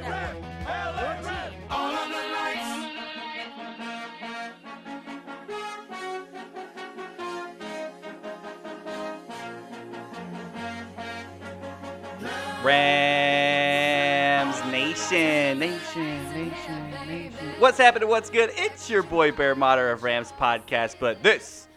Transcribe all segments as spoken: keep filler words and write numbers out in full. Network, your team all on the lights. Rams Nation, Nation, Nation, Nation. What's happening? What's good? It's your boy Bear Motter of Rams Podcast, but this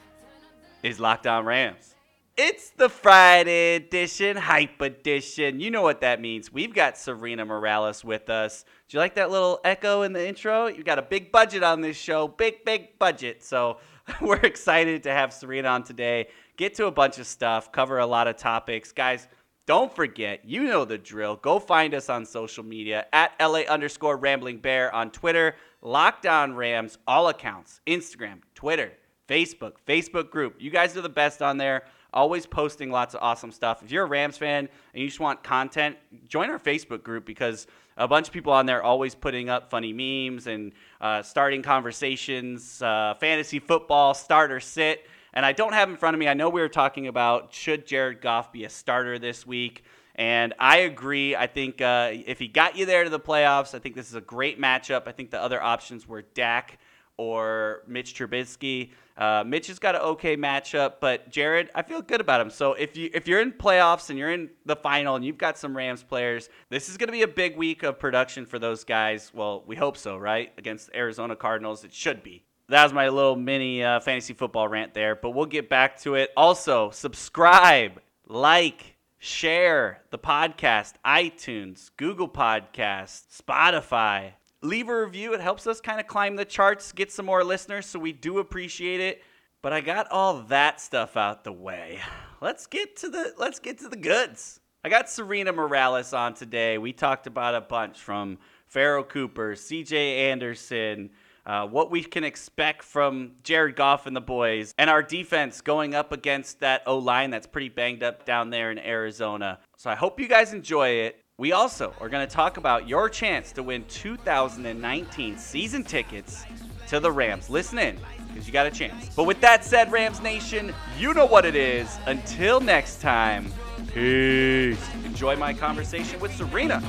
is Locked On Rams. It's the Friday edition, hype edition. You know what that means. We've got Sarina Morales with us. Do you like that little echo in the intro? You got a big budget on this show, big, big budget. So we're excited to have Sarina on today, get to a bunch of stuff, cover a lot of topics. Guys, don't forget, you know the drill. Go find us on social media at L A underscore Rambling Bear on Twitter, Locked On Rams, all accounts, Instagram, Twitter, Facebook, Facebook group. You guys are the best on there, always posting lots of awesome stuff. If you're a Rams fan and you just want content, join our Facebook group because a bunch of people on there always putting up funny memes and uh, starting conversations, uh, fantasy football, start or sit. And I don't have in front of me, I know we were talking about should Jared Goff be a starter this week, and I agree. I think uh, if he got you there to the playoffs, I think this is a great matchup. I think the other options were Dak or Mitch Trubisky. Uh, Mitch has got an okay matchup, but Jared, I feel good about him. So if, you, if you're in playoffs and you're in the final and you've got some Rams players, this is going to be a big week of production for those guys. Well, we hope so, right? Against the Arizona Cardinals, it should be. That was my little mini uh, fantasy football rant there, but we'll get back to it. Also, subscribe, like, share the podcast, iTunes, Google Podcasts, Spotify. Leave a review. It helps us kind of climb the charts, get some more listeners, so we do appreciate it. But I got all that stuff out the way. Let's get to the let's get to the goods. I got Sarina Morales on today. We talked about a bunch from Pharoh Cooper, C J Anderson, Uh, what we can expect from Jared Goff and the boys, and our defense going up against that O-line that's pretty banged up down there in Arizona. So I hope you guys enjoy it. We also are going to talk about your chance to win two thousand nineteen season tickets to the Rams. Listen in, because you got a chance. But with that said, Rams Nation, you know what it is. Until next time, peace. Enjoy my conversation with Sarina.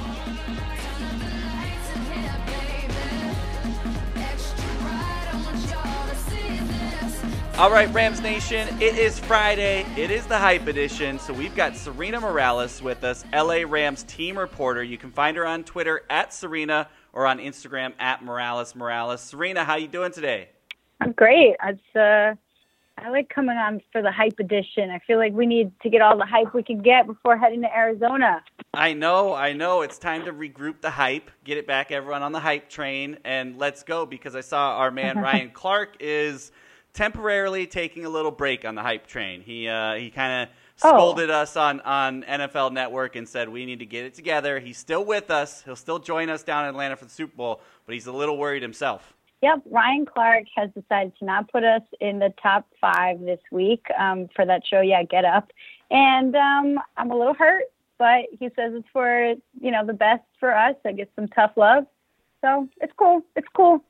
All right, Rams Nation, it is Friday. It is the Hype Edition, so we've got Sarina Morales with us, L A Rams team reporter. You can find her on Twitter at Sarina or on Instagram at Morales Morales. Sarina, how you doing today? I'm great. It's, uh, I like coming on for the Hype Edition. I feel like we need to get all the hype we can get before heading to Arizona. I know, I know. It's time to regroup the hype, get it back, everyone on the hype train, and let's go because I saw our man Ryan Clark is temporarily taking a little break on the hype train. He uh, he kind of scolded oh. us on, on N F L Network and said, we need to get it together. He's still with us. He'll still join us down in Atlanta for the Super Bowl, but he's a little worried himself. Yep, Ryan Clark has decided to not put us in the top five this week um, for that show, yeah, Get Up. And um, I'm a little hurt, but he says it's for, you know, the best for us. I get some tough love. So it's cool. It's cool.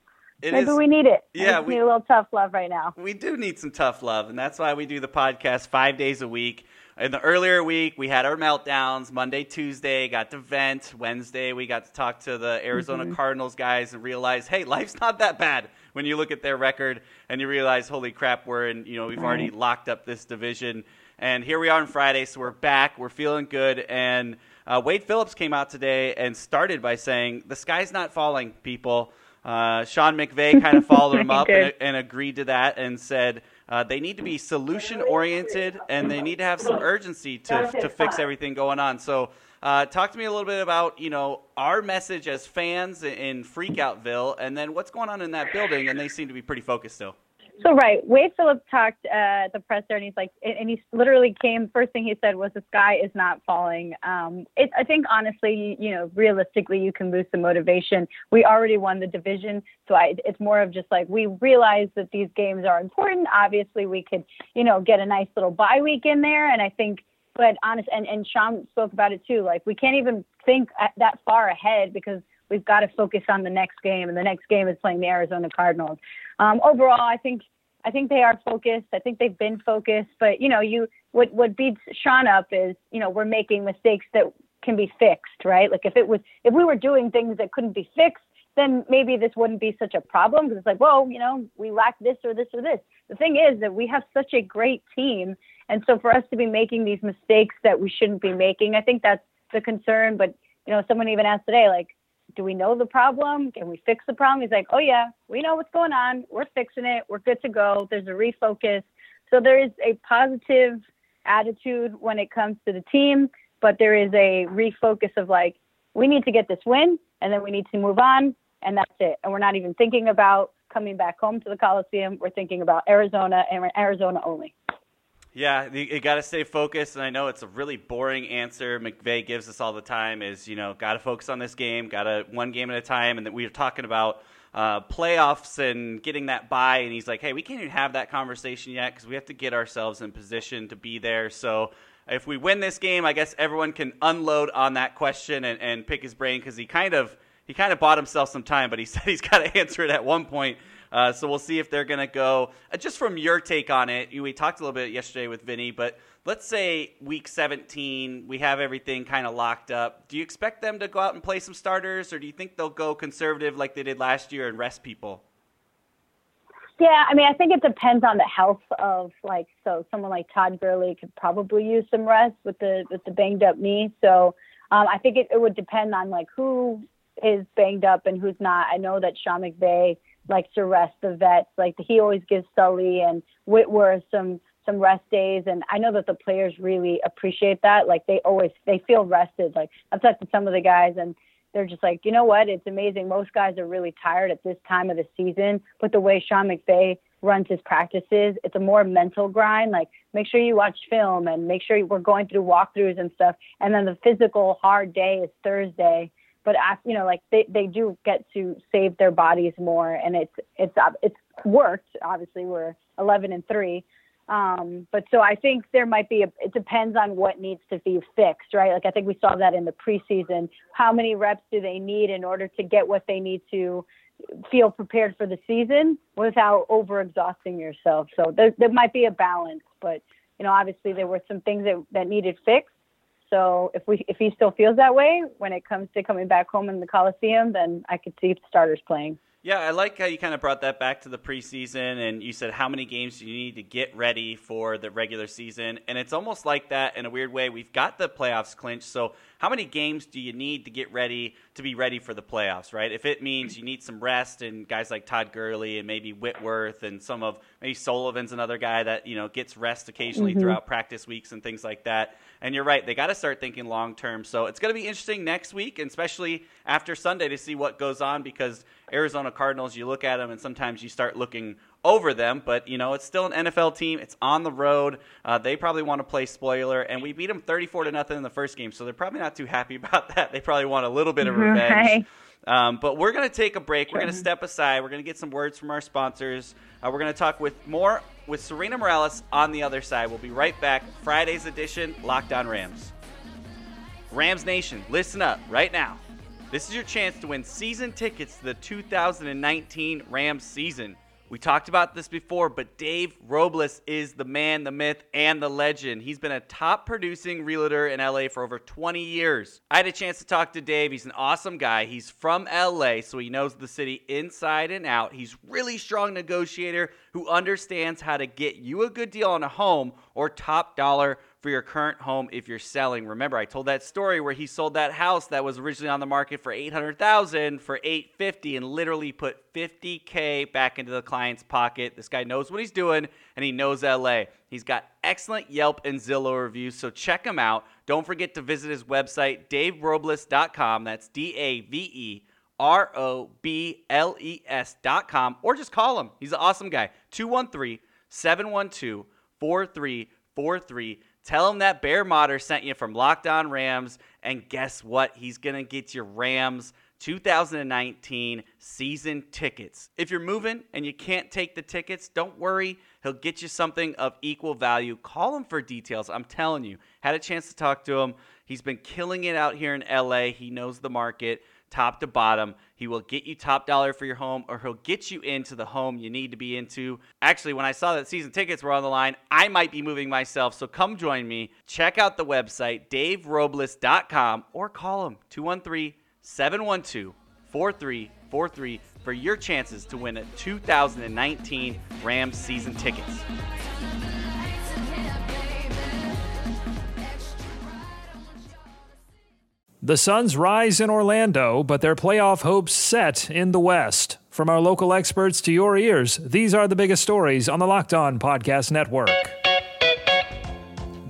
It Maybe is, we need it. Yeah, we need a little tough love right now. We do need some tough love, and that's why we do the podcast five days a week. In the earlier week, we had our meltdowns. Monday, Tuesday, got to vent. Wednesday, we got to talk to the Arizona mm-hmm. Cardinals guys and realize, hey, life's not that bad when you look at their record and you realize, holy crap, we're in, you know, we've right. already locked up this division. And here we are on Friday, so we're back. We're feeling good. And uh, Wade Phillips came out today and started by saying, the sky's not falling, people. Uh, Sean McVay kind of followed him up and, and agreed to that and said uh, they need to be solution-oriented and they need to have some urgency to to fix everything going on. So uh, talk to me a little bit about, you know, our message as fans in Freakoutville and then what's going on in that building, and they seem to be pretty focused still. So, right, Wade Phillips talked uh, at the presser, and he's like, and he literally came, first thing he said was, the sky is not falling. Um, it, I think, honestly, you know, realistically, you can lose some motivation. We already won the division, so I, it's more of just like, we realize that these games are important. Obviously, we could, you know, get a nice little bye week in there, and I think But honest, and, and Sean spoke about it too. Like, we can't even think that far ahead because we've got to focus on the next game, and the next game is playing the Arizona Cardinals. Um, overall, I think I think they are focused. I think they've been focused. But you know, you what what beats Sean up is you know we're making mistakes that can be fixed, right? Like if it was if we were doing things that couldn't be fixed, then maybe this wouldn't be such a problem because it's like, well, you know, we lack this or this or this. The thing is that we have such a great team. And so for us to be making these mistakes that we shouldn't be making, I think that's the concern. But, you know, someone even asked today, like, do we know the problem? Can we fix the problem? He's like, oh, yeah, we know what's going on. We're fixing it. We're good to go. There's a refocus. So there is a positive attitude when it comes to the team, but there is a refocus of like, we need to get this win and then we need to move on. And that's it. And we're not even thinking about coming back home to the Coliseum. We're thinking about Arizona and Arizona only. Yeah, you got to stay focused. And I know it's a really boring answer McVay gives us all the time is, you know, got to focus on this game, got to one game at a time. And that we were talking about uh, playoffs and getting that bye. And he's like, hey, we can't even have that conversation yet because we have to get ourselves in position to be there. So if we win this game, I guess everyone can unload on that question and, and pick his brain because he kind of he kind of bought himself some time, but he said he's got to answer it at one point. Uh, so we'll see if they're going to go. Uh, just from your take on it, we talked a little bit yesterday with Vinny, but let's say week seventeen, we have everything kind of locked up. Do you expect them to go out and play some starters, or do you think they'll go conservative like they did last year and rest people? Yeah, I mean, I think it depends on the health of, like, so someone like Todd Gurley could probably use some rest with the with the banged-up knee. So um, I think it, it would depend on, like, who is banged up and who's not. I know that Sean McVay likes to rest the vets. Like, he always gives Sully and Whitworth some some rest days, and I know that the players really appreciate that. Like, they always they feel rested. Like, I've talked to some of the guys, and they're just like, you know what? It's amazing. Most guys are really tired at this time of the season, but the way Sean McVay runs his practices, it's a more mental grind. Like, make sure you watch film and make sure we're going through walkthroughs and stuff. And then the physical hard day is Thursday. But, you know, like they, they do get to save their bodies more. And it's it's it's worked. Obviously, we're eleven and three. Um, but so I think there might be, a, it depends on what needs to be fixed, right? Like, I think we saw that in the preseason. How many reps do they need in order to get what they need to feel prepared for the season without overexhausting yourself? So there, there might be a balance, but, you know, obviously there were some things that, that needed fixed. So if we, if he still feels that way when it comes to coming back home in the Coliseum, then I could see the starters playing. Yeah, I like how you kind of brought that back to the preseason, and you said how many games do you need to get ready for the regular season, and it's almost like that in a weird way. We've got the playoffs clinched, so how many games do you need to get ready to be ready for the playoffs, right? If it means you need some rest and guys like Todd Gurley and maybe Whitworth and some of maybe Sullivan's another guy that, you know, gets rest occasionally mm-hmm. throughout practice weeks and things like that. And you're right, they got to start thinking long term. So it's going to be interesting next week, and especially after Sunday, to see what goes on, because Arizona Cardinals, you look at them and sometimes you start looking over them, but you know, it's still an N F L team. It's on the road. Uh, they probably want to play spoiler, and we beat them thirty-four to nothing in the first game. So they're probably not too happy about that. They probably want a little bit of revenge. Right. Um, but we're going to take a break. Sure. We're going to step aside. We're going to get some words from our sponsors. Uh, we're going to talk with more with Sarina Morales on the other side. We'll be right back. Friday's edition, Locked On Rams. Rams Nation, listen up right now. This is your chance to win season tickets to the two thousand nineteen Rams season. We talked about this before, but Dave Robles is the man, the myth, and the legend. He's been a top-producing realtor in L A for over twenty years. I had a chance to talk to Dave. He's an awesome guy. He's from L A, so he knows the city inside and out. He's really strong negotiator who understands how to get you a good deal on a home or top dollar for your current home if you're selling. Remember, I told that story where he sold that house that was originally on the market for eight hundred thousand dollars for eight hundred fifty thousand dollars and literally put fifty thousand dollars back into the client's pocket. This guy knows what he's doing, and he knows L A. He's got excellent Yelp and Zillow reviews, so check him out. Don't forget to visit his website, Dave Robles dot com. That's D A V E R O B L E S dot com, or just call him. He's an awesome guy. two one three, seven one two, four three four three. Tell him that Bear Motter sent you from Locked On Rams, and guess what? He's going to get your Rams two thousand nineteen season tickets. If you're moving and you can't take the tickets, don't worry. He'll get you something of equal value. Call him for details. I'm telling you, had a chance to talk to him. He's been killing it out here in L A. He knows the market top to bottom. He will get you top dollar for your home, or he'll get you into the home you need to be into. Actually, when I saw that season tickets were on the line, I might be moving myself, so come join me. Check out the website, Dave Robles dot com, or call him, two one three, seven one two, four three four three, for your chances to win a two thousand nineteen Rams season tickets. The Suns rise in Orlando, but their playoff hopes set in the West. From our local experts to your ears, these are the biggest stories on the Locked On Podcast Network.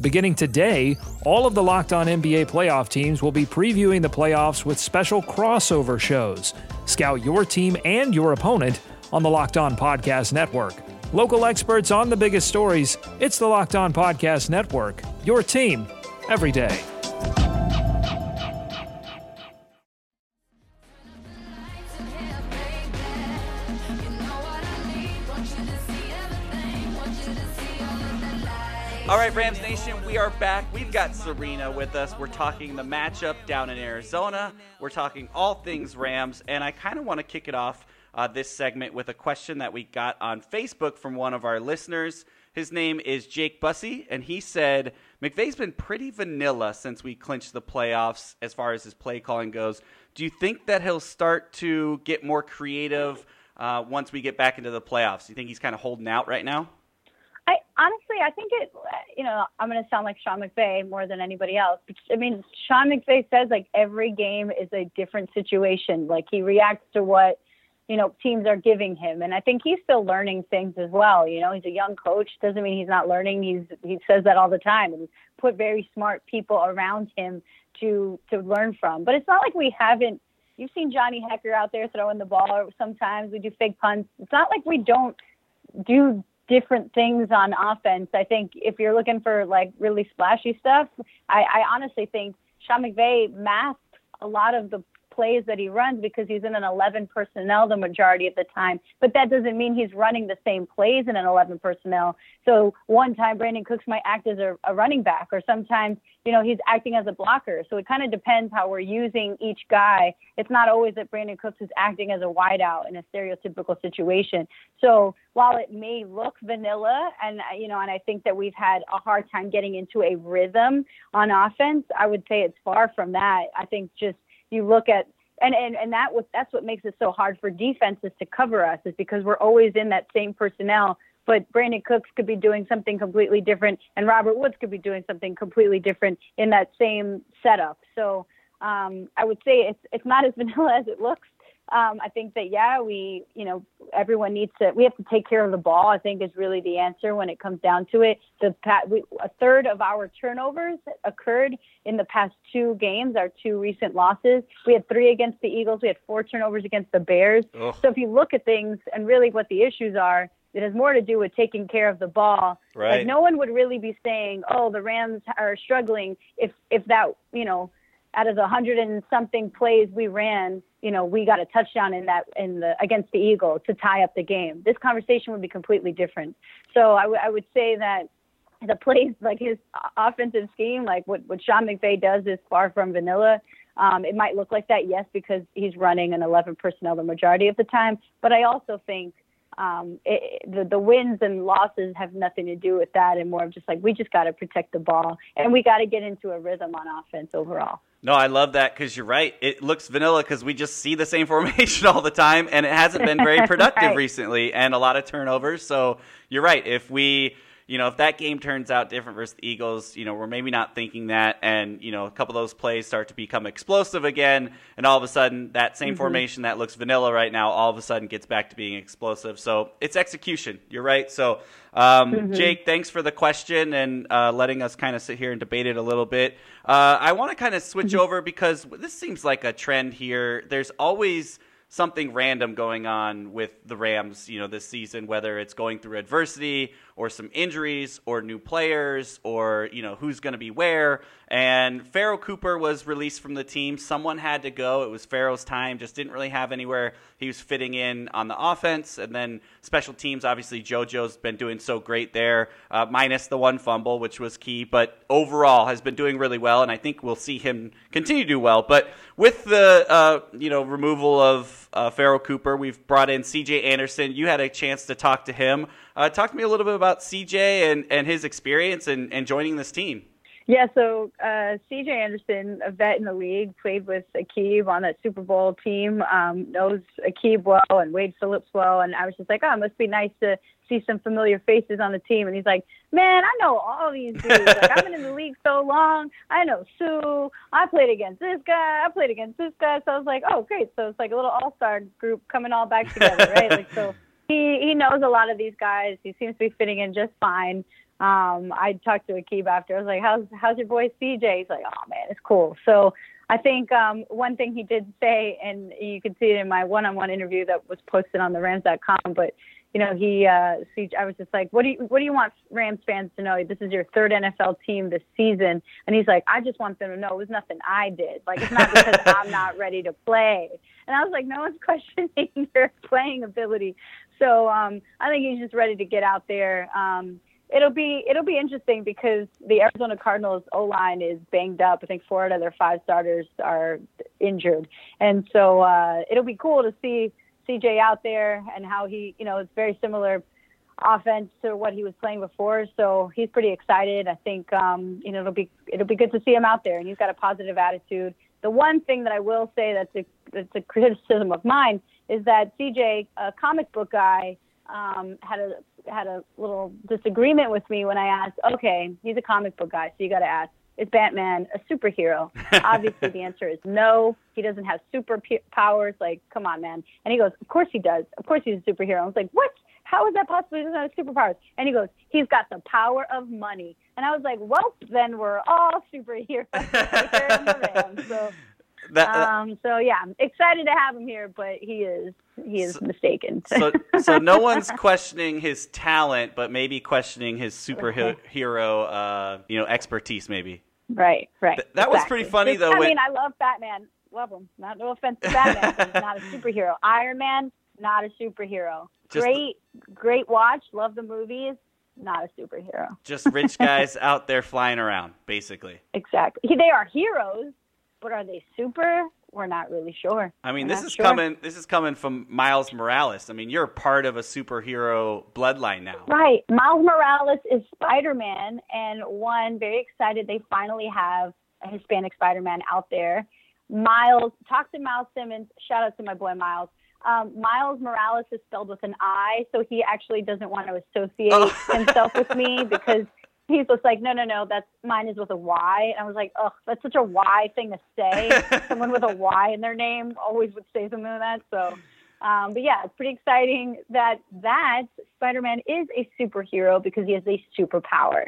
Beginning today, all of the Locked On N B A playoff teams will be previewing the playoffs with special crossover shows. Scout your team and your opponent on the Locked On Podcast Network. Local experts on the biggest stories. It's the Locked On Podcast Network, your team every day. All right, Rams Nation, we are back. We've got Sarina with us. We're talking the matchup down in Arizona. We're talking all things Rams, and I kind of want to kick it off uh, this segment with a question that we got on Facebook from one of our listeners. His name is Jake Bussey, and he said, McVay's been pretty vanilla since we clinched the playoffs as far as his play calling goes. Do you think that he'll start to get more creative uh, once we get back into the playoffs? Do you think he's kind of holding out right now? I, honestly, I think it, you know, I'm going to sound like Sean McVay more than anybody else. I mean, Sean McVay says, like, every game is a different situation. Like, he reacts to what, you know, teams are giving him. And I think he's still learning things as well. You know, he's a young coach. Doesn't mean he's not learning. He's, he says that all the time. And put very smart people around him to, to learn from. But it's not like we haven't. You've seen Johnny Hecker out there throwing the ball. Sometimes we do fake punts. It's not like we don't do different things on offense. I think if you're looking for, like, really splashy stuff, I, I honestly think Sean McVay masks a lot of the plays that he runs because he's in an eleven personnel the majority of the time. But that doesn't mean he's running the same plays in an eleven personnel. So one time Brandon Cooks might act as a, a running back, or sometimes, you know, he's acting as a blocker. So it kind of depends how we're using each guy. It's not always that Brandon Cooks is acting as a wideout in a stereotypical situation. So while it may look vanilla, and, you know, and I think that we've had a hard time getting into a rhythm on offense, I would say it's far from that. I think just you look at, and, and, and that was, that's what makes it so hard for defenses to cover us, is because we're always in that same personnel. But Brandon Cooks could be doing something completely different, and Robert Woods could be doing something completely different in that same setup. So um, I would say it's it's not as vanilla as it looks. Um, I think that, yeah, we, you know, everyone needs to, we have to take care of the ball, I think, is really the answer when it comes down to it. The we, a third of our turnovers occurred in the past two games, our two recent losses. We had three against the Eagles. We had four turnovers against the Bears. Ugh. So if you look at things and really what the issues are, it has more to do with taking care of the ball. Right. Like, no one would really be saying, oh, the Rams are struggling if, if that, you know, out of the hundred and something plays we ran, you know, we got a touchdown in that in the against the Eagles to tie up the game. This conversation would be completely different. So I, w- I would say that the plays, like his offensive scheme, like what, what Sean McVay does, is far from vanilla. Um, it might look like that, yes, because he's running an eleven personnel the majority of the time. But I also think um, it, the, the wins and losses have nothing to do with that, and more of just like we just got to protect the ball, and we got to get into a rhythm on offense overall. No, I love that, because you're right. It looks vanilla because we just see the same formation all the time, and it hasn't been very productive right. recently, and a lot of turnovers. So you're right. If we, you know, if that game turns out different versus the Eagles, you know, we're maybe not thinking that. And, you know, a couple of those plays start to become explosive again. And all of a sudden, that same mm-hmm. formation that looks vanilla right now, all of a sudden gets back to being explosive. So it's execution. You're right. So, um, mm-hmm. Jake, thanks for the question and uh, letting us kind of sit here and debate it a little bit. Uh, I want to kind of switch mm-hmm. over because this seems like a trend here. There's always something random going on with the Rams, you know, this season, whether it's going through adversity or some injuries or new players or, you know, who's going to be where. And Pharoh Cooper was released from the team. Someone had to go. It was Pharaoh's time. Just didn't really have anywhere he was fitting in on the offense. And then special teams, obviously, JoJo's been doing so great there, uh, minus the one fumble, which was key. But overall has been doing really well, and I think we'll see him continue to do well. But with the, uh, you know, removal of Uh, Pharoh Cooper, we've brought in C J Anderson. You had a chance to talk to him. Uh, talk to me a little bit about C J and, and his experience and, and joining this team. Yeah, so uh, C J Anderson, a vet in the league, played with Aqib on that Super Bowl team, um, knows Aqib well and Wade Phillips well. And I was just like, oh, it must be nice to see some familiar faces on the team. And he's like, man, I know all these dudes. Like, I've been in the league so long. I know Sue. I played against this guy. I played against this guy. So I was like, oh, great. So it's like a little all-star group coming all back together, right? Like, so he, he knows a lot of these guys. He seems to be fitting in just fine. Um, I talked to Aqib after. I was like, how's, how's your boy C J? He's like, oh man, it's cool. So I think, um, one thing he did say, and you can see it in my one-on-one interview that was posted on the Rams dot com, but you know, he, uh, I was just like, what do you, what do you want Rams fans to know? This is your third N F L team this season. And he's like, I just want them to know it was nothing I did. Like, it's not because I'm not ready to play. And I was like, no one's questioning your playing ability. So, um, I think he's just ready to get out there. Um, It'll be it'll be interesting because the Arizona Cardinals O-line is banged up. I think four out of their five starters are injured. And so uh, it'll be cool to see C J out there and how he, you know, it's very similar offense to what he was playing before. So he's pretty excited. I think, um, you know, it'll be it'll be good to see him out there. And he's got a positive attitude. The one thing that I will say that's a, that's a criticism of mine is that C J, a comic book guy, um, had a had a little disagreement with me when I asked, okay, he's a comic book guy, so you got to ask, is Batman a superhero? Obviously, the answer is no. He doesn't have super pe- powers. Like, come on, man. And he goes, of course he does. Of course he's a superhero. I was like, what? How is that possible? He doesn't have superpowers. And he goes, he's got the power of money. And I was like, well, then we're all superheroes. We're so, That, that, um, so yeah, I'm excited to have him here, but he is he is so, mistaken. so, so no one's questioning his talent, but maybe questioning his superhero, uh, you know, expertise, maybe. Right, right. Th- that exactly. was pretty funny, though. I when... mean, I love Batman, love him. Not no offense to Batman, but he's not a superhero. Iron Man, not a superhero. Just great, the... great watch. Love the movies. Not a superhero. Just rich guys out there flying around, basically. Exactly. They are heroes. But are they super? We're not really sure. I mean, We're this is sure. coming. This is coming from Miles Morales. I mean, you're part of a superhero bloodline now, right? Miles Morales is Spider-Man, and one very excited they finally have a Hispanic Spider-Man out there. Miles, talk to Miles Simmons. Shout out to my boy Miles. Um, Miles Morales is spelled with an I, so he actually doesn't want to associate oh. himself with me because. He's just like, no, no, no, that's mine is with a Y. And I was like, ugh, that's such a Y thing to say. Someone with a Y in their name always would say something like that. So, um, but yeah, it's pretty exciting that that Spider-Man is a superhero because he has a superpower.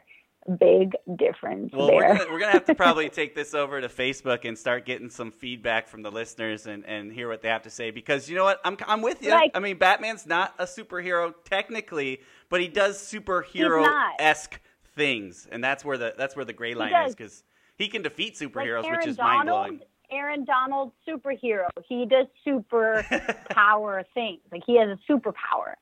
Big difference well, there. We're gonna, we're gonna have to probably take this over to Facebook and start getting some feedback from the listeners and, and hear what they have to say because you know what, I'm I'm with you. Like, I mean, Batman's not a superhero technically, but he does superhero-esque things, and that's where the that's where the gray line is because he can defeat superheroes, like which is mind blowing. Aaron Donald, superhero. He does super power things. Like he has a superpower.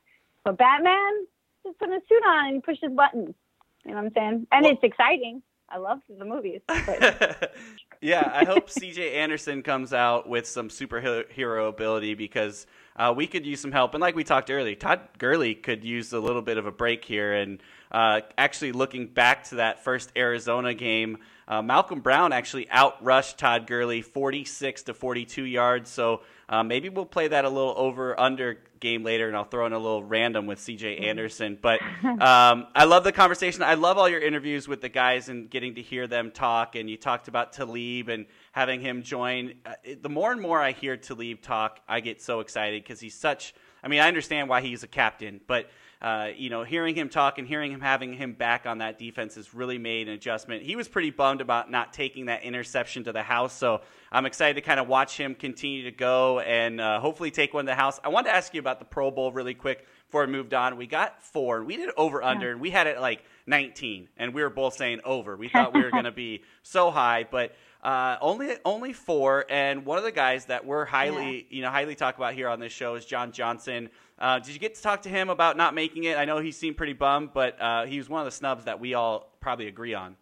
But Batman just putting a suit on and he pushes buttons. You know what I'm saying? And well, it's exciting. I love the movies. But... yeah, I hope C J Anderson comes out with some superhero ability because uh, we could use some help. And like we talked earlier, Todd Gurley could use a little bit of a break here. And uh, actually looking back to that first Arizona game, uh, Malcolm Brown actually outrushed Todd Gurley forty-six to forty-two yards. So uh, maybe we'll play that a little over-under game later, and I'll throw in a little random with C J Anderson. But um, I love the conversation. I love all your interviews with the guys and getting to hear them talk. And you talked about Talib and having him join. Uh, the more and more I hear Talib talk, I get so excited because he's such – I mean, I understand why he's a captain. But, uh, you know, hearing him talk and hearing him having him back on that defense has really made an adjustment. He was pretty bummed about not taking that interception to the house. So I'm excited to kind of watch him continue to go and uh, hopefully take one to the house. I wanted to ask you about the Pro Bowl really quick before we moved on. We got four, and we did over-under, yeah. and we had it like nineteen, and we were both saying over. We thought we were going to be so high, but – Uh, only only four, and one of the guys that we're highly, yeah. you know, highly talk about here on this show is John Johnson. Uh, did you get to talk to him about not making it? I know he seemed pretty bummed, but uh, he was one of the snubs that we all probably agree on.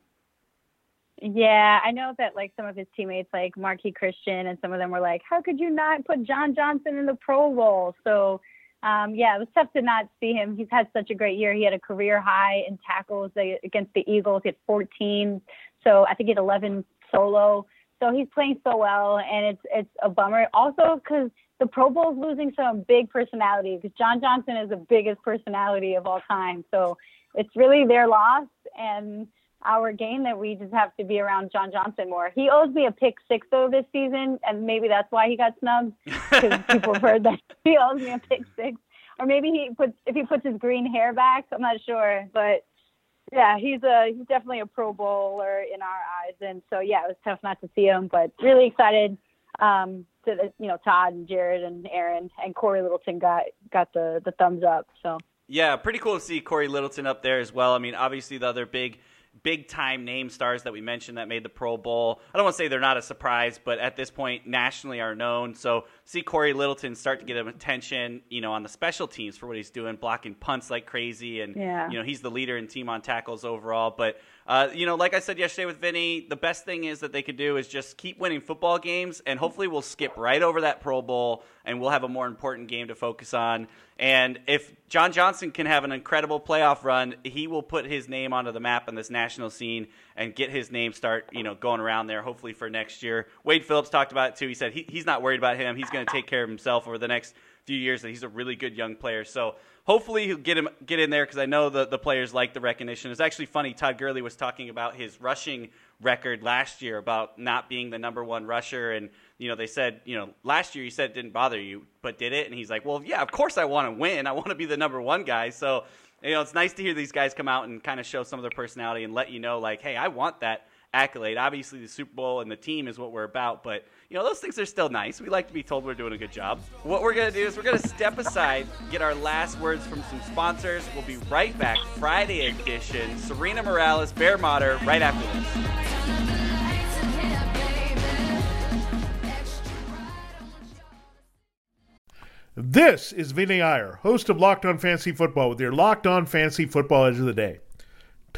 Yeah, I know that, like, some of his teammates, like Marquis Christian, and some of them were like, how could you not put John Johnson in the Pro Bowl? So, um, yeah, it was tough to not see him. He's had such a great year. He had a career high in tackles against the Eagles. He had fourteen, so I think he had eleven solo, so he's playing so well, and it's it's a bummer also because the Pro Bowl is losing some big personality, because John Johnson is the biggest personality of all time, so it's really their loss and our gain that we just have to be around John Johnson more. He owes me a pick six though this season, and maybe that's why he got snubbed, because people have heard that he owes me a pick six, or maybe he puts if he puts his green hair back, I'm not sure, but yeah, he's a he's definitely a Pro Bowler in our eyes, and so yeah, it was tough not to see him, but really excited um, that you know Todd and Jared and Aaron and Corey Littleton got got the, the thumbs up. So yeah, pretty cool to see Corey Littleton up there as well. I mean, obviously the other big big time name stars that we mentioned that made the Pro Bowl. I don't want to say they're not a surprise, but at this point nationally are known. So see Corey Littleton start to get him attention, you know, on the special teams for what he's doing, blocking punts like crazy. And, yeah. you know, he's the leader in team on tackles overall. But, uh, you know, like I said yesterday with Vinny, the best thing is that they could do is just keep winning football games. And hopefully we'll skip right over that Pro Bowl and we'll have a more important game to focus on. And if John Johnson can have an incredible playoff run, he will put his name onto the map on this national scene and get his name start, you know, going around there hopefully for next year. Wade Phillips talked about it too. He said he, he's not worried about him. He's going to take care of himself over the next few years, and he's a really good young player. So hopefully he'll get him get in there, because I know the, the players like the recognition. It's actually funny. Todd Gurley was talking about his rushing record last year about not being the number one rusher, and you know they said, you know, last year you said it didn't bother you, but did it? And he's like, well, yeah, of course I want to win. I want to be the number one guy. So you know it's nice to hear these guys come out and kind of show some of their personality and let you know, like, hey, I want that accolade. Obviously the Super Bowl and the team is what we're about, but you know those things are still nice. We like to be told we're doing a good job. What we're gonna do is we're gonna step aside, get our last words from some sponsors. We'll be right back, Friday edition, Sarina Morales, Bear Motter, right after this. This is Vinny Iyer, host of Locked On Fantasy Football, with your Locked On Fantasy Football Edge of the Day.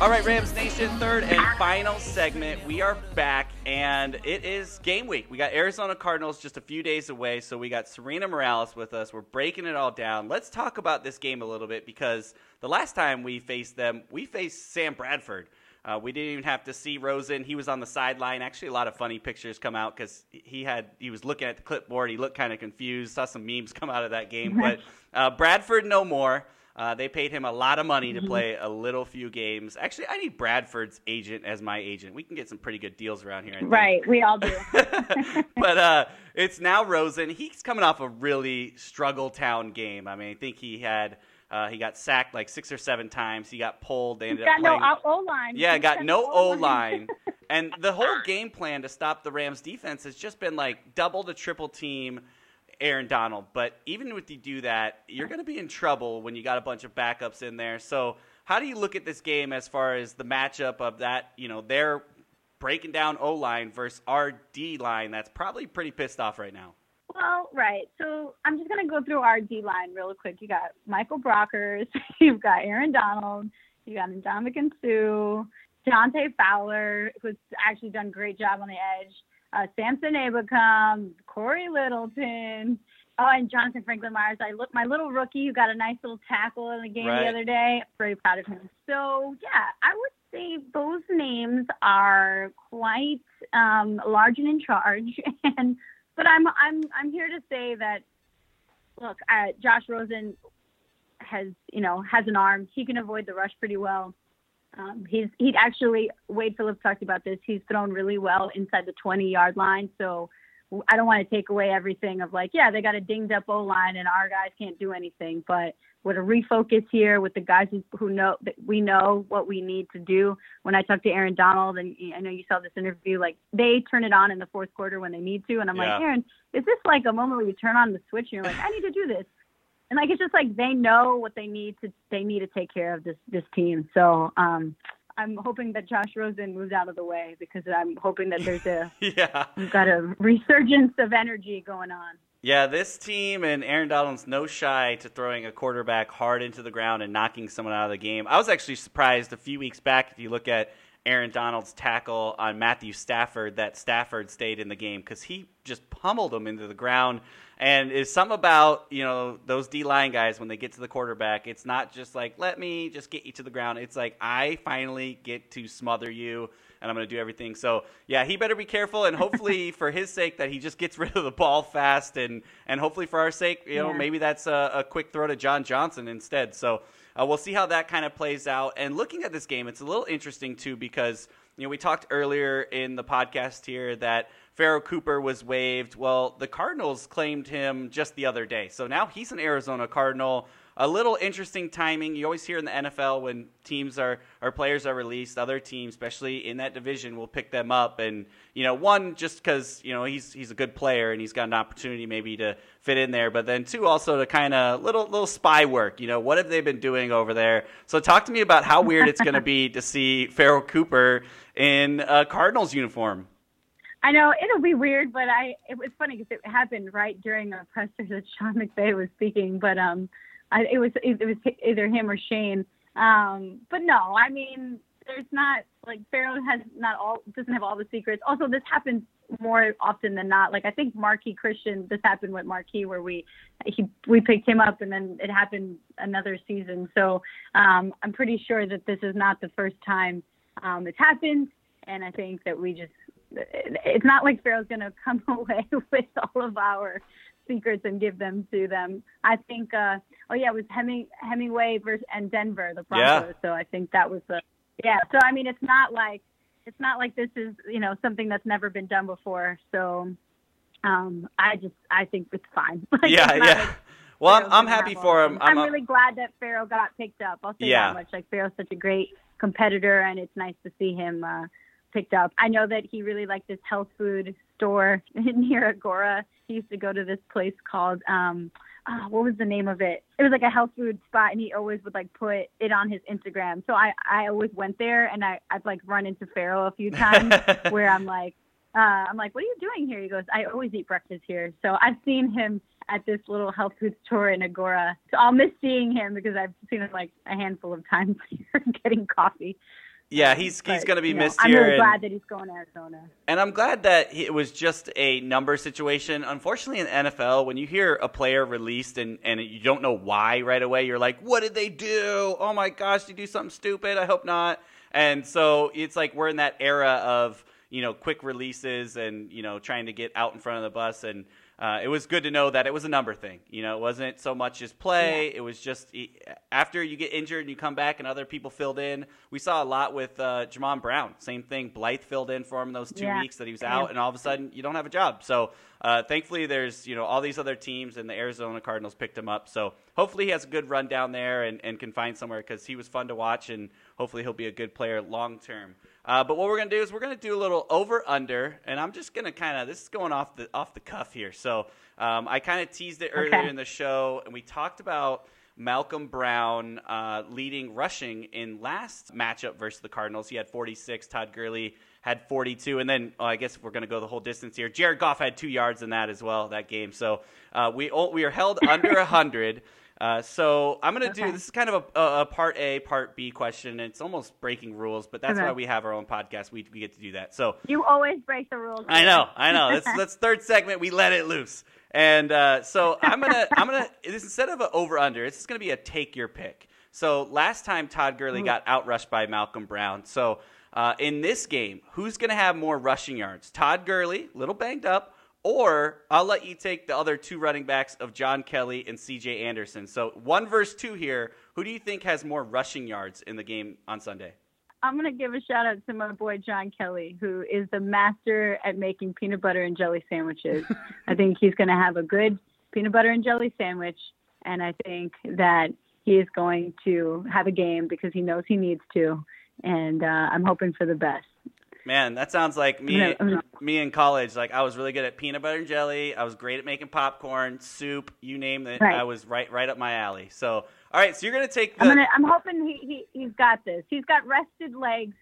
All right, Rams Nation, third and final segment. We are back, and it is game week. We got Arizona Cardinals just a few days away, so we got Sarina Morales with us. We're breaking it all down. Let's talk about this game a little bit, because the last time we faced them, we faced Sam Bradford. Uh, we didn't even have to see Rosen. He was on the sideline. Actually, a lot of funny pictures come out because he had he was looking at the clipboard. He looked kind of confused. Saw some memes come out of that game. But uh, Bradford no more. Uh, they paid him a lot of money to play a little few games. Actually, I need Bradford's agent as my agent. We can get some pretty good deals around here, I think. Right, we all do. But uh, it's now Rosen. He's coming off a really struggle town game. I mean, I think he had uh, he got sacked like six or seven times. He got pulled. They ended up playing. Got no O-line. Yeah, got no O-line. And the whole game plan to stop the Rams defense has just been like double to triple team Aaron Donald. But even if you do that, you're going to be in trouble when you got a bunch of backups in there. So how do you look at this game as far as the matchup of that, you know, they're breaking down O-line versus our D-line that's probably pretty pissed off right now? Well, right. So I'm just going to go through our D-line real quick. You got Michael Brockers. You've got Aaron Donald. You got Ndamukong Suh. Deontay Fowler, who's actually done a great job on the edge. Uh, Samson Abacum, Corey Littleton, oh, and Jonathan Franklin Myers. I look, my little rookie who got a nice little tackle in the game right. the other day. I'm very proud of him. So, yeah, I would say those names are quite um, large and in charge. And but I'm I'm I'm here to say that, look, uh, Josh Rosen has you know has an arm. He can avoid the rush pretty well. Um, he's he actually Wade Phillips talked about this. He's thrown really well inside the twenty-yard line. So I don't want to take away everything of like, yeah, they got a dinged-up O-line and our guys can't do anything. But with a refocus here, with the guys who, who know that we know what we need to do. When I talked to Aaron Donald, and I know you saw this interview, like they turn it on in the fourth quarter when they need to. And I'm yeah. like, Aaron, is this like a moment where you turn on the switch and you're like, I need to do this? And like it's just like they know what they need to they need to take care of this this team. So um, I'm hoping that Josh Rosen moves out of the way because I'm hoping that there's a yeah we've got a resurgence of energy going on. Yeah, this team and Aaron Donald's no shy to throwing a quarterback hard into the ground and knocking someone out of the game. I was actually surprised a few weeks back if you look at Aaron Donald's tackle on Matthew Stafford, that Stafford stayed in the game because he just pummeled him into the ground. And it's something about, you know, those D-line guys when they get to the quarterback, it's not just like, let me just get you to the ground. It's like, I finally get to smother you, and I'm going to do everything. So, yeah, he better be careful, and hopefully for his sake that he just gets rid of the ball fast, and, and hopefully for our sake, you know, yeah. maybe that's a, a quick throw to John Johnson instead. So, Uh, we'll see how that kind of plays out. And looking at this game, it's a little interesting, too, because you know we talked earlier in the podcast here that Pharoh Cooper was waived. Well, the Cardinals claimed him just the other day. So now he's an Arizona Cardinal. A little interesting timing. You always hear in the N F L when teams are or players are released, other teams, especially in that division, will pick them up. And, you know, one, just because, you know, he's he's a good player and he's got an opportunity maybe to fit in there. But then, two, also to kind of little little spy work. You know, what have they been doing over there? So talk to me about how weird it's going to be to see Pharoh Cooper in a Cardinals uniform. I know it'll be weird, but I it was funny because it happened right during a presser that Sean McVay was speaking. But, um. I, it was it was either him or Shane, um, but no, I mean, there's not like Pharoh has not all doesn't have all the secrets. Also, this happens more often than not. Like I think Marquis Christian, this happened with Marquis where we he, we picked him up, and then it happened another season. So um, I'm pretty sure that this is not the first time um, it's happened, and I think that we just it's not like Pharaoh's going to come away with all of our secrets and give them to them. I think, uh, oh yeah, it was Heming- Hemingway versus and Denver, the Broncos. Yeah. So I think that was the, yeah. So, I mean, it's not like, it's not like this is, you know, something that's never been done before. So um, I just, I think it's fine. Like, yeah. It's yeah. Like well, I'm, I'm happy for him. I'm, I'm really a- glad that Pharoh got picked up. I'll say yeah. that much. Like Pharoh's such a great competitor, and it's nice to see him uh, picked up. I know that he really liked this health food store near Agora. He used to go to this place called, um, oh, what was the name of it? It was like a health food spot, and he always would like put it on his Instagram. So I, I always went there, and I, I've like run into Pharoh a few times where I'm like, uh, I'm like, what are you doing here? He goes, I always eat breakfast here. So I've seen him at this little health food store in Agora. So I'll miss seeing him because I've seen him like a handful of times here getting coffee. Yeah, he's but, he's going to be you know, missed I'm here. I'm really and, glad that he's going to Arizona. And I'm glad that it was just a number situation. Unfortunately, in the N F L, when you hear a player released and, and you don't know why right away, you're like, what did they do? Oh, my gosh, did you do something stupid? I hope not. And so it's like we're in that era of, you know, quick releases and, you know, trying to get out in front of the bus. And uh, it was good to know that it was a number thing. You know, it wasn't so much as play. Yeah. It was just after you get injured and you come back and other people filled in. We saw a lot with uh, Jamon Brown. Same thing. Blythe filled in for him those two yeah. weeks that he was out, yeah. and all of a sudden you don't have a job. So uh, thankfully there's, you know, all these other teams, and the Arizona Cardinals picked him up. So hopefully he has a good run down there and, and can find somewhere, because he was fun to watch, and hopefully he'll be a good player long term. Uh, but what we're going to do is we're going to do a little over-under, and I'm just going to kind of – this is going off the off the cuff here. So um, I kind of teased it earlier okay. in the show, and we talked about Malcolm Brown uh, leading rushing in last matchup versus the Cardinals. He had forty-six. Todd Gurley had forty-two. And then oh, I guess we're going to go the whole distance here. Jared Goff had two yards in that as well, that game. So uh, we, we are held under one hundred. Uh, so I'm going to okay. do – this is kind of a, a part A, part B question. It's almost breaking rules, but that's okay. why we have our own podcast. We we get to do that. So you always break the rules. I know. I know. That's, that's third segment. We let it loose. And uh, so I'm going to – I'm going to – this instead of an over-under, it's going to be a take your pick. So last time Todd Gurley Ooh. got outrushed by Malcolm Brown. So uh, in this game, who's going to have more rushing yards? Todd Gurley, a little banged up. Or I'll let you take the other two running backs of John Kelly and C J Anderson. So one versus two here. Who do you think has more rushing yards in the game on Sunday? I'm going to give a shout out to my boy John Kelly, who is the master at making peanut butter and jelly sandwiches. I think he's going to have a good peanut butter and jelly sandwich. And I think that he is going to have a game because he knows he needs to. And uh, I'm hoping for the best. Man, that sounds like me no, no. me in college. Like, I was really good at peanut butter and jelly. I was great at making popcorn, soup, you name it. Right. I was right right up my alley. So, all right, so you're going to take the... I'm, gonna, I'm hoping he, he, he's got this. He's got rested legs,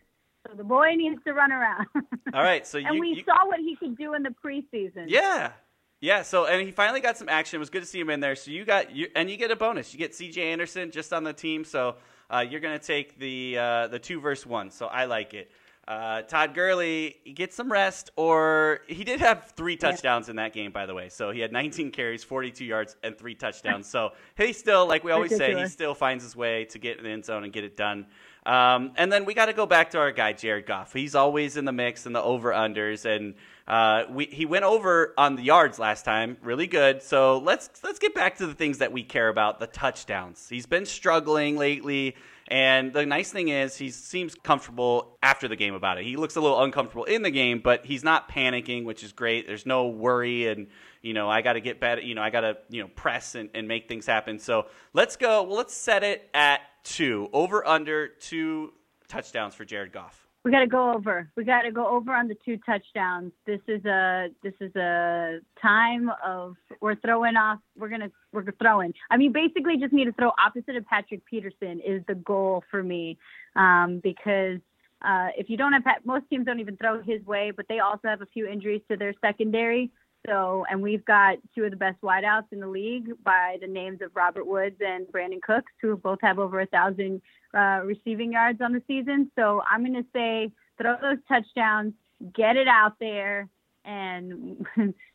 so the boy needs to run around. All right, so you... And we you, saw what he could do in the preseason. Yeah. Yeah, so, and he finally got some action. It was good to see him in there. So you got... you And you get a bonus. You get C J Anderson just on the team. So uh, you're going to take the uh, the two versus one. So I like it. Uh, Todd Gurley gets some rest, or he did have three touchdowns in that game, by the way. So he had nineteen carries, forty-two yards, and three touchdowns. So he still, like we always say, he still finds his way to get in the end zone and get it done. Um, and then we got to go back to our guy, Jared Goff. He's always in the mix in the over-unders, and uh, we, he went over on the yards last time, really good. So let's let's get back to the things that we care about, the touchdowns. He's been struggling lately. And the nice thing is he seems comfortable after the game about it. He looks a little uncomfortable in the game, but he's not panicking, which is great. There's no worry and, you know, I got to get better. You know, I got to, you know, press and, and make things happen. So let's go. Well, let's set it at two. Over, under, two touchdowns for Jared Goff. We got to go over. We got to go over on the two touchdowns. This is a this is a time of we're throwing off. We're gonna we're throwing. I mean, basically, just need to throw opposite of Patrick Peterson is the goal for me, um, because uh, if you don't have most teams don't even throw his way, but they also have a few injuries to their secondary. So, and we've got two of the best wideouts in the league by the names of Robert Woods and Brandon Cooks, who both have over a thousand uh, receiving yards on the season. So I'm going to say throw those touchdowns, get it out there, and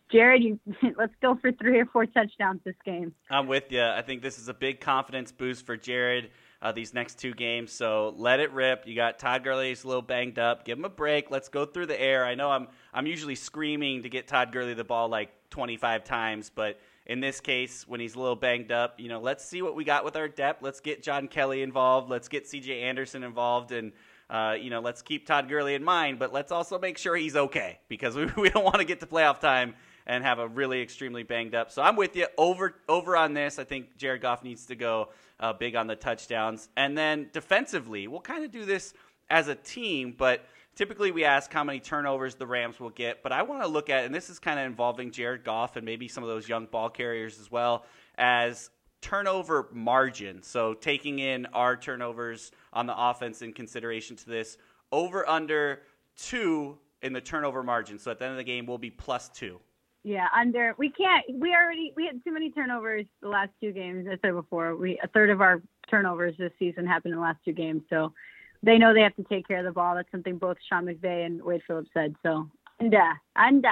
Jared, you, let's go for three or four touchdowns this game. I'm with you. I think this is a big confidence boost for Jared uh, these next two games. So let it rip. You got Todd Gurley, he's a little banged up. Give him a break. Let's go through the air. I know I'm I'm usually screaming to get Todd Gurley the ball like twenty-five times, but in this case, when he's a little banged up, you know, let's see what we got with our depth. Let's get John Kelly involved. Let's get C J Anderson involved, and Uh, you know, let's keep Todd Gurley in mind, but let's also make sure he's okay, because we, we don't want to get to playoff time and have a really extremely banged up. So I'm with you over over on this. I think Jared Goff needs to go uh, big on the touchdowns. And then defensively, we'll kind of do this as a team, but typically we ask how many turnovers the Rams will get. But I want to look at, and this is kind of involving Jared Goff and maybe some of those young ball carriers as well, as turnover margin. So taking in our turnovers on the offense in consideration to this, over under two in the turnover margin. So at the end of the game, we'll be plus two. Yeah, under. We can't. We already we had too many turnovers the last two games. As I said before, we a third of our turnovers this season happened in the last two games. So they know they have to take care of the ball. That's something both Sean McVay and Wade Phillips said. So under, under.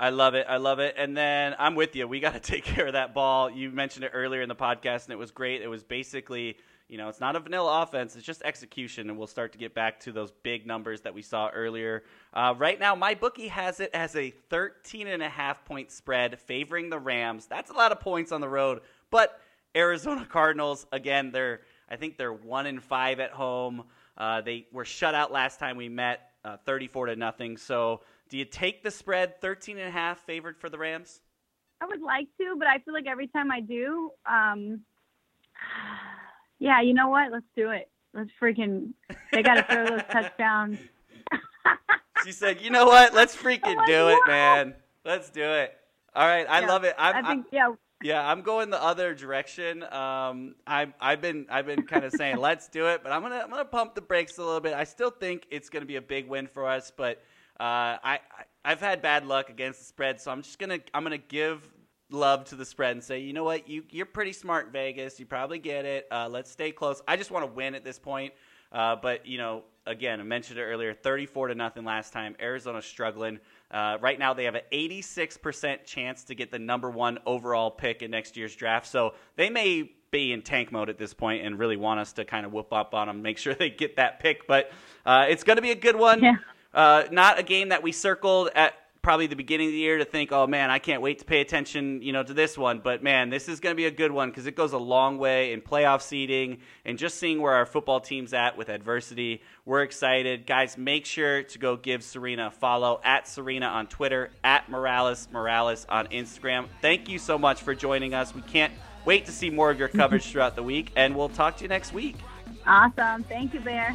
I love it. I love it. And then I'm with you. We got to take care of that ball. You mentioned it earlier in the podcast, and it was great. It was basically, You know, it's not a vanilla offense. It's just execution, and we'll start to get back to those big numbers that we saw earlier. Uh, right now, my bookie has it as a thirteen and a half point spread favoring the Rams. That's a lot of points on the road, but Arizona Cardinals, again, they're I think they're one and five at home. Uh, they were shut out last time we met, uh, thirty-four to nothing. So do you take the spread, thirteen and a half favored for the Rams? I would like to, but I feel like every time I do, um, yeah, you know what? Let's do it. Let's freaking, they got to throw those touchdowns. She said, you know what? Let's freaking like, do it, wow. man. Let's do it. All right. I yeah, love it. I'm, I think, I'm, yeah. Yeah, I'm going the other direction. Um, I've I've been I've been kind of saying let's do it, but I'm gonna I'm gonna pump the brakes a little bit. I still think it's gonna be a big win for us, but uh, I, I I've had bad luck against the spread, so I'm just gonna I'm gonna give love to the spread and say, you know what, you you're pretty smart, Vegas. You probably get it. Uh, let's stay close. I just want to win at this point. Uh, but you know, again, I mentioned it earlier, thirty-four to nothing last time. Arizona's struggling. Uh, right now, they have an eighty-six percent chance to get the number one overall pick in next year's draft. So they may be in tank mode at this point and really want us to kind of whoop up on them, make sure they get that pick. But uh, it's going to be a good one. Yeah. Uh, not a game that we circled at probably the beginning of the year to think, oh, man, I can't wait to pay attention, you know, to this one. But, man, this is going to be a good one because it goes a long way in playoff seeding and just seeing where our football team's at with adversity. We're excited. Guys, make sure to go give Sarina a follow at Sarina on Twitter, at Morales Morales on Instagram. Thank you so much for joining us. We can't wait to see more of your coverage throughout the week, and we'll talk to you next week. Awesome. Thank you, Bear.